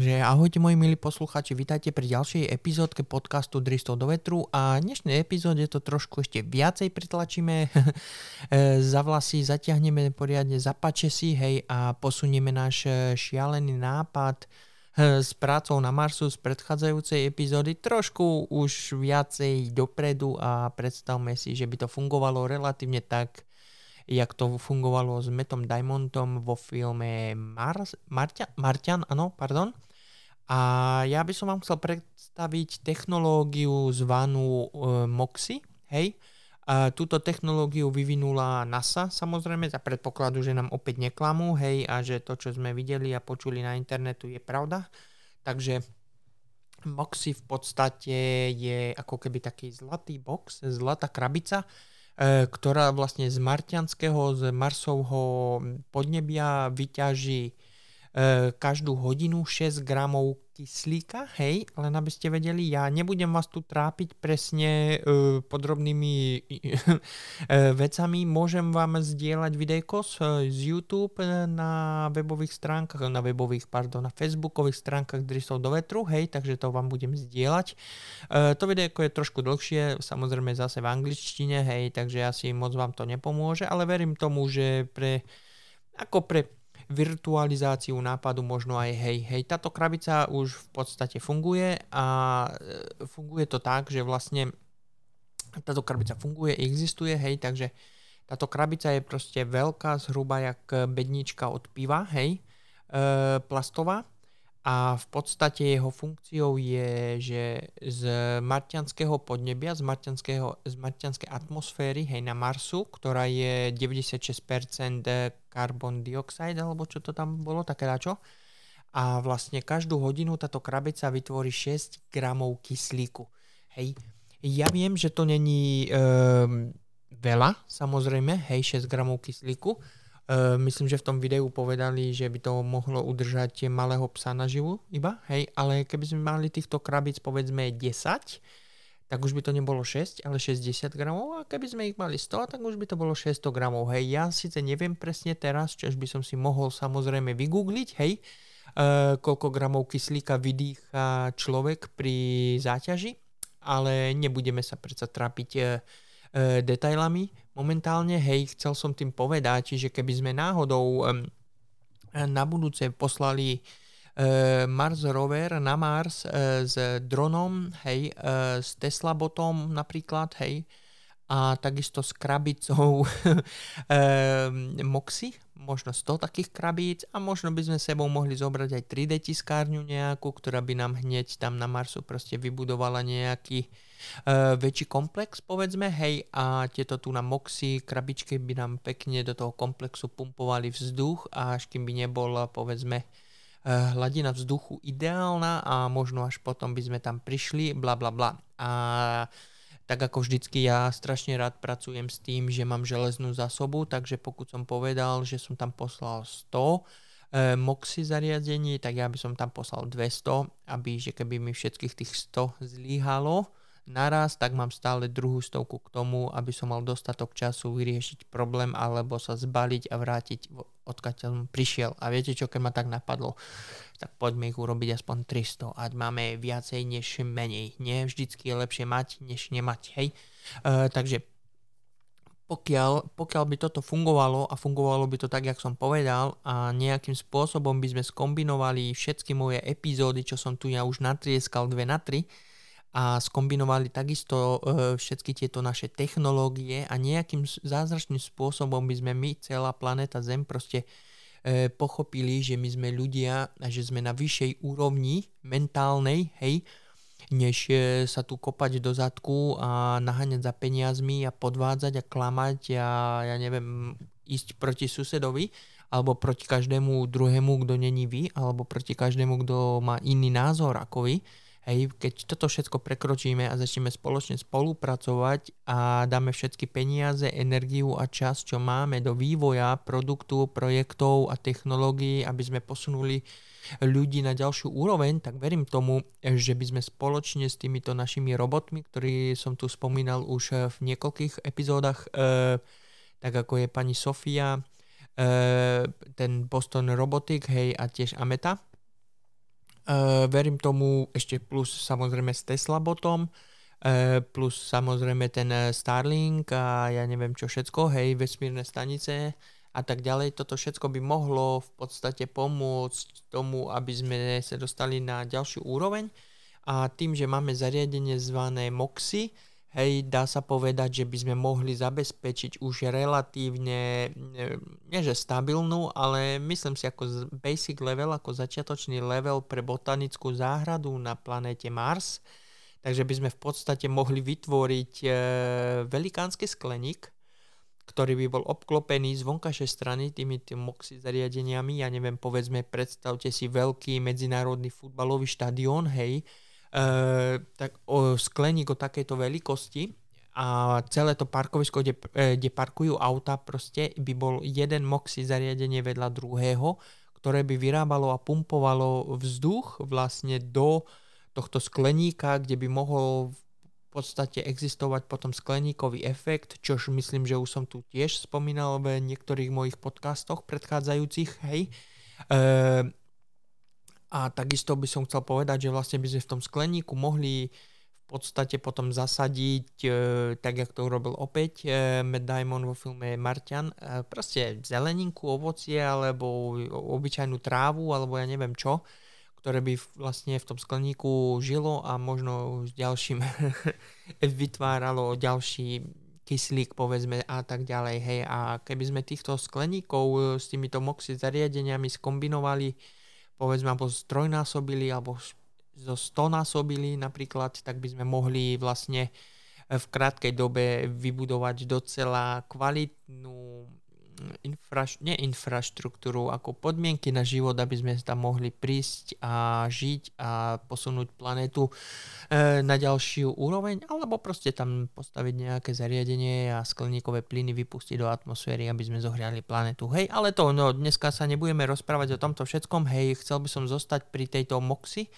Takže ahojte moji milí poslucháči, vítajte pri ďalšej epizódke podcastu Dristov do vetru a v dnešnej epizóde to trošku ešte viacej pritlačíme, za vlasy zatiahneme poriadne, zapáče si, hej, a posunieme náš šialený nápad s prácou na Marsu z predchádzajúcej epizódy trošku už viacej dopredu a predstavme si, že by to fungovalo relatívne tak, jak to fungovalo s Mattom Damonom vo filme Martian, áno, pardon. A ja by som vám chcel predstaviť technológiu zvanú MOXIE, hej. Túto technológiu vyvinula NASA, samozrejme, za predpokladu, že nám opäť neklamú, hej, a že to, čo sme videli a počuli na internetu, je pravda. Takže MOXIE v podstate je ako keby taký zlatý box, zlatá krabica, ktorá vlastne z martianského, z Marsovho podnebia vyťaží každú hodinu 6 gramov kyslíka, hej, len aby ste vedeli, ja nebudem vás tu trápiť presne podrobnými vecami, môžem vám zdieľať videjko z YouTube na webových stránkach, na facebookových stránkach Dristov do vetru, hej, takže to vám budem zdieľať. To videjko je trošku dlhšie, samozrejme zase v angličtine, hej, takže asi moc vám to nepomôže, ale verím tomu, že pre virtualizáciu nápadu možno aj hej. Táto krabica už v podstate funguje a funguje to tak, že vlastne táto krabica funguje, existuje, hej, takže táto krabica je proste veľká, zhruba jak bednička od piva, hej, plastová a v podstate jeho funkciou je, že z martianského podnebia, z martianskej atmosféry, hej, na Marsu, ktorá je 96% carbon dioxide, alebo čo to tam bolo, také dačo. A vlastne každú hodinu táto krabica vytvorí 6 gramov kyslíku. Hej, ja viem, že to není veľa, samozrejme, hej, 6 gramov kyslíku. Myslím, že v tom videu povedali, že by to mohlo udržať malého psa naživu iba, hej, ale keby sme mali týchto krabíc povedzme 10, tak už by to nebolo 6, ale 60 gramov a keby sme ich mali 100, tak už by to bolo 600 gramov, hej. Ja síce neviem presne teraz, čož by som si mohol samozrejme vygoogliť, hej, koľko gramov kyslíka vydýcha človek pri záťaži, ale nebudeme sa predsa trápiť detailami momentálne, hej. Chcel som tým povedať, že keby sme náhodou na budúce poslali Mars Rover na Mars s dronom, hej, s Tesla Botom napríklad, hej, a takisto s krabicou MOXIE, možno 100 takých krabíc a možno by sme sebou mohli zobrať aj 3D tiskárňu nejakú, ktorá by nám hneď tam na Marsu proste vybudovala nejaký väčší komplex, povedzme, hej, a tieto tu na MOXIE krabičky by nám pekne do toho komplexu pumpovali vzduch a až kým by nebol, povedzme, hladina vzduchu ideálna a možno až potom by sme tam prišli, bla bla bla. A tak ako vždycky ja strašne rád pracujem s tým, že mám železnú zásobu, takže pokud som povedal, že som tam poslal 100 MOXIE zariadení, tak ja by som tam poslal 200, aby že keby mi všetkých tých 100 zlíhalo naraz, tak mám stále druhú stovku k tomu, aby som mal dostatok času vyriešiť problém alebo sa zbaliť a vrátiť odkiaľ som prišiel. A viete čo, keď ma tak napadlo, tak poďme ich urobiť aspoň 300, ať máme viacej než menej. Nie, vždycky je lepšie mať, než nemať, hej. Takže pokiaľ by toto fungovalo a fungovalo by to tak, jak som povedal a nejakým spôsobom by sme skombinovali všetky moje epizódy, čo som tu ja už natrieskal 2 na 3, a skombinovali takisto všetky tieto naše technológie a nejakým zázračným spôsobom by sme my, celá planéta Zem, proste pochopili, že my sme ľudia a že sme na vyššej úrovni mentálnej, hej, než sa tu kopať do zadku a naháňať za peniazmi a podvádzať a klamať a ja neviem, ísť proti susedovi alebo proti každému druhému, kto není vy, alebo proti každému, kto má iný názor ako vy. Hej, keď toto všetko prekročíme a začneme spoločne spolupracovať a dáme všetky peniaze, energiu a čas, čo máme do vývoja produktu, projektov a technológií, aby sme posunuli ľudí na ďalšiu úroveň, tak verím tomu, že by sme spoločne s týmito našimi robotmi, ktorí som tu spomínal už v niekoľkých epizódach, tak ako je pani Sofia, ten Boston Robotics, hej, a tiež Meta, verím tomu ešte plus samozrejme s Tesla Botom, plus samozrejme ten Starlink a ja neviem čo všetko, hej, vesmírne stanice a tak ďalej. Toto všetko by mohlo v podstate pomôcť tomu, aby sme sa dostali na ďalšiu úroveň. A tým, že máme zariadenie zvané MOXIE, hej, dá sa povedať, že by sme mohli zabezpečiť už relatívne, nie že stabilnú, ale myslím si ako basic level, ako začiatočný level pre botanickú záhradu na planéte Mars. Takže by sme v podstate mohli vytvoriť velikánsky skleník, ktorý by bol obklopený z vonkašej strany tými MOXIE zariadeniami. Ja neviem, povedzme, predstavte si veľký medzinárodný futbalový štadión, hej, tak skleník o takejto veľkosti a celé to parkovisko, kde parkujú auta, proste by bol jeden MOXIE zariadenie vedľa druhého, ktoré by vyrábalo a pumpovalo vzduch vlastne do tohto skleníka, kde by mohol v podstate existovať potom skleníkový efekt, čo myslím, že už som tu tiež spomínal v niektorých mojich podcastoch predchádzajúcich, hej. A takisto by som chcel povedať, že vlastne by sme v tom skleníku mohli v podstate potom zasadiť, tak jak to urobil opäť Matt Damon vo filme Martian, proste zeleninku, ovocie alebo obyčajnú trávu alebo ja neviem čo, ktoré by vlastne v tom skleníku žilo a možno s ďalším vytváralo ďalší kyslík, povedzme, a tak ďalej. Hej. A keby sme týchto skleníkov s týmito MOXIE zariadeniami skombinovali, povedzme, alebo strojnásobili, alebo zo 100-násobili napríklad, tak by sme mohli vlastne v krátkej dobe vybudovať docela kvalitnú infraštruktúru, ako podmienky na život, aby sme tam mohli prísť a žiť a posunúť planetu na ďalšiu úroveň, alebo proste tam postaviť nejaké zariadenie a skleníkové plyny vypustiť do atmosféry, aby sme zohriali planetu. Hej, ale to no, dneska sa nebudeme rozprávať o tomto všetkom, hej, chcel by som zostať pri tejto MOXIE,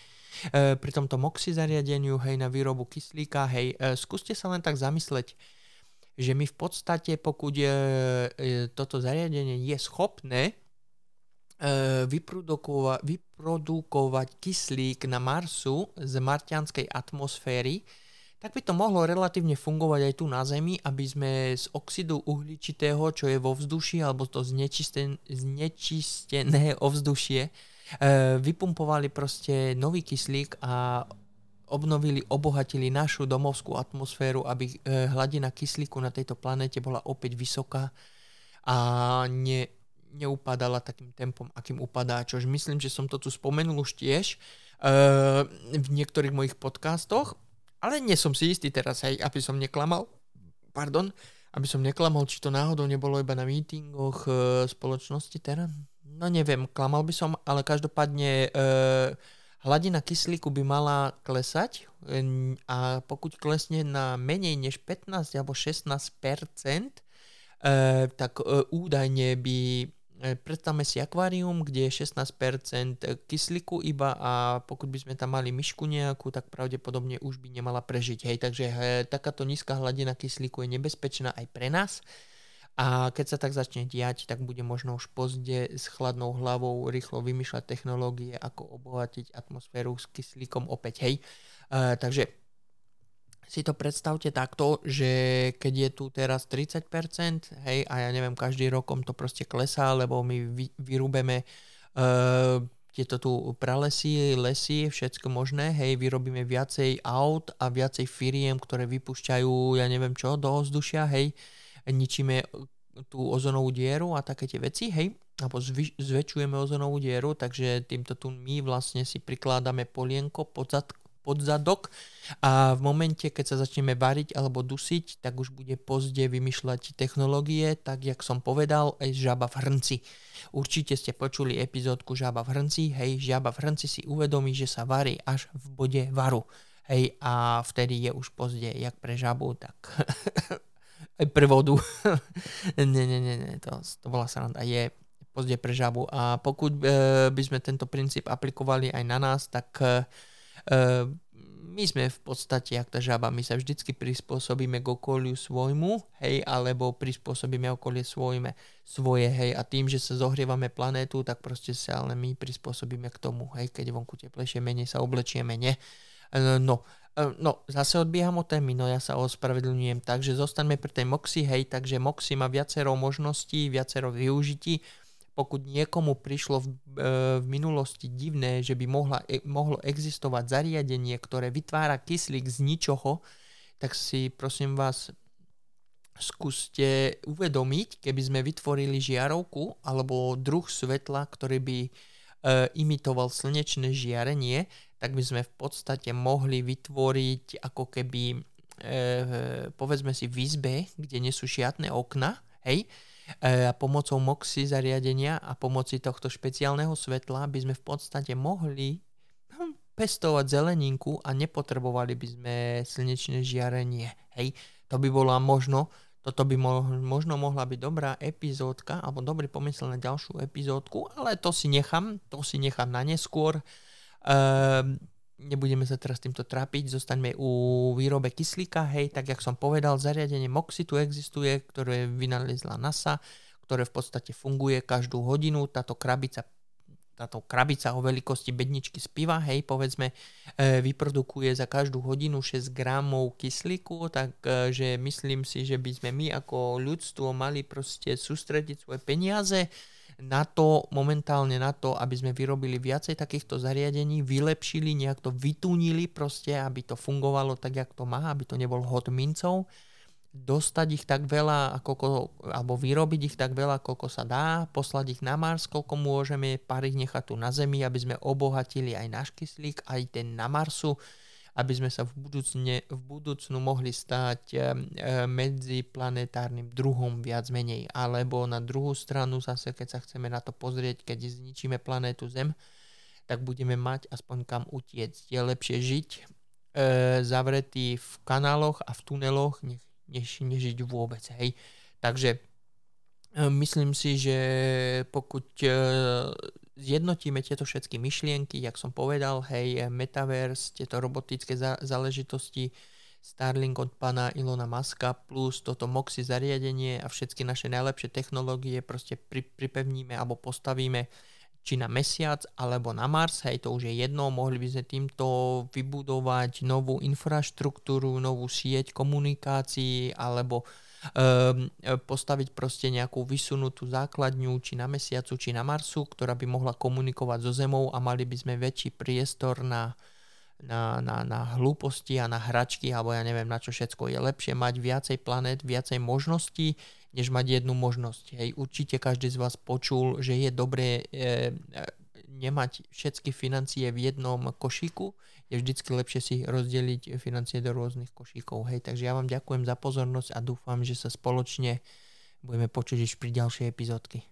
pri tomto MOXIE zariadeniu, hej, na výrobu kyslíka, hej, skúste sa len tak zamysleť, že my v podstate, pokud toto zariadenie je schopné vyprodukovať kyslík na Marsu z martianskej atmosféry, tak by to mohlo relatívne fungovať aj tu na Zemi, aby sme z oxidu uhličitého, čo je vo vzduši, alebo to znečistené ovzdušie, vypumpovali proste nový kyslík a obnovili, obohatili našu domovskú atmosféru, aby hladina kyslíku na tejto planéte bola opäť vysoká a neupadala takým tempom, akým upadá. Čož myslím, že som to tu spomenul už tiež v niektorých mojich podcastoch, ale nie som si istý teraz, hej, aby som neklamal. Pardon, aby som neklamal, či to náhodou nebolo iba na mítingoch spoločnosti teraz. No neviem, klamal by som, ale každopádne hladina kyslíku by mala klesať a pokud klesne na menej než 15 alebo 16%, tak údajne by, predstavme si akvárium, kde je 16% kyslíku iba a pokud by sme tam mali myšku nejakú, tak pravdepodobne už by nemala prežiť. Hej, takže takáto nízka hladina kyslíku je nebezpečná aj pre nás. A keď sa tak začne diať, tak bude možno už pozde s chladnou hlavou rýchlo vymýšľať technológie, ako obohatiť atmosféru s kyslíkom opäť, hej. Takže si to predstavte takto, že keď je tu teraz 30%, hej, a ja neviem, každý rokom to proste klesá, lebo my vyrúbeme tieto tu pralesy, lesy, všetko možné, hej, vyrobíme viacej aut a viacej firiem, ktoré vypúšťajú, ja neviem čo, do ovzdušia, hej, ničíme tú ozonovú dieru a také tie veci, hej, alebo zväčšujeme ozonovú dieru, takže týmto tu my vlastne si prikládame polienko pod zadok a v momente, keď sa začneme variť alebo dusiť, tak už bude pozde vymýšľať technológie, tak jak som povedal, aj žaba v hrnci. Určite ste počuli epizódku žaba v hrnci, hej, žaba v hrnci si uvedomí, že sa varí až v bode varu, hej, a vtedy je už pozde, jak pre žabu, tak aj pre vodu. nie, to bola sranda. Je pozde pre žabu. A pokud by sme tento princíp aplikovali aj na nás, tak my sme v podstate jak tá žaba, my sa vždycky prispôsobíme k okoliu svojmu, hej, alebo prispôsobíme okolie svoje, hej, a tým, že sa zohrievame planétu, tak proste sa ale my prispôsobíme k tomu, hej, keď vonku teplejšie, menej sa oblečieme, ne? No, zase odbieham od témy, no ja sa ospravedlňujem, takže zostaňme pri tej MOXIE, hej, takže MOXIE má viacero možností, viacero využití. Pokud niekomu prišlo v minulosti divné, že by mohlo existovať zariadenie, ktoré vytvára kyslík z ničoho, tak si prosím vás skúste uvedomiť, keby sme vytvorili žiarovku alebo druh svetla, ktorý by imitoval slnečné žiarenie, tak by sme v podstate mohli vytvoriť ako keby, povedzme si, v izbe, kde nie sú žiadne okna, hej, a pomocou MOXIE zariadenia a pomoci tohto špeciálneho svetla by sme v podstate mohli pestovať zeleninku a nepotrebovali by sme slnečné žiarenie. Hej, to by bola možno mohla byť dobrá epizódka alebo dobrý pomysel na ďalšiu epizódku, ale to si nechám na neskôr. Nebudeme sa teraz týmto trápiť, zostaňme u výrobe kyslíka, hej, tak jak som povedal, zariadenie MOXIE tu existuje, ktoré vynalezla NASA, ktoré v podstate funguje každú hodinu, táto krabica o veľkosti bedničky z piva, hej, povedzme, vyprodukuje za každú hodinu 6 gramov kyslíku, takže myslím si, že by sme my ako ľudstvo mali proste sústrediť svoje peniaze momentálne na to, aby sme vyrobili viacej takýchto zariadení, vylepšili, nejak to vytunili proste, aby to fungovalo tak, jak to má, aby to nebol hod mincov, dostať ich tak veľa, alebo vyrobiť ich tak veľa, koľko sa dá, poslať ich na Mars, koľko môžeme, pár ich nechať tu na Zemi, aby sme obohatili aj náš kyslík, aj ten na Marsu, aby sme sa v budúcnu mohli stať medziplanetárnym druhom viac menej. Alebo na druhú stranu zase, keď sa chceme na to pozrieť, keď zničíme planétu Zem, tak budeme mať aspoň kam utiecť. Je lepšie žiť zavretý v kanáloch a v tuneloch, než nežiť vôbec. Hej. Takže myslím si, že pokud zjednotíme tieto všetky myšlienky, jak som povedal, hej, Metaverse, tieto robotické záležitosti, Starlink od pána Ilona Muska, plus toto MOXIE zariadenie a všetky naše najlepšie technológie proste pripevníme alebo postavíme či na Mesiac alebo na Mars, hej, to už je jedno, mohli by sme týmto vybudovať novú infraštruktúru, novú sieť komunikácií alebo postaviť proste nejakú vysunutú základňu či na Mesiacu, či na Marsu, ktorá by mohla komunikovať so Zemou a mali by sme väčší priestor na hlúposti a na hračky, alebo ja neviem na čo všetko. Je lepšie mať viacej planét, viacej možností, než mať jednu možnosť. Hej, určite každý z vás počul, že je dobré nemať všetky financie v jednom košíku. Je vždycky lepšie si rozdeliť financie do rôznych košíkov. Hej, takže ja vám ďakujem za pozornosť a dúfam, že sa spoločne budeme počuť ešte pri ďalšej epizódke.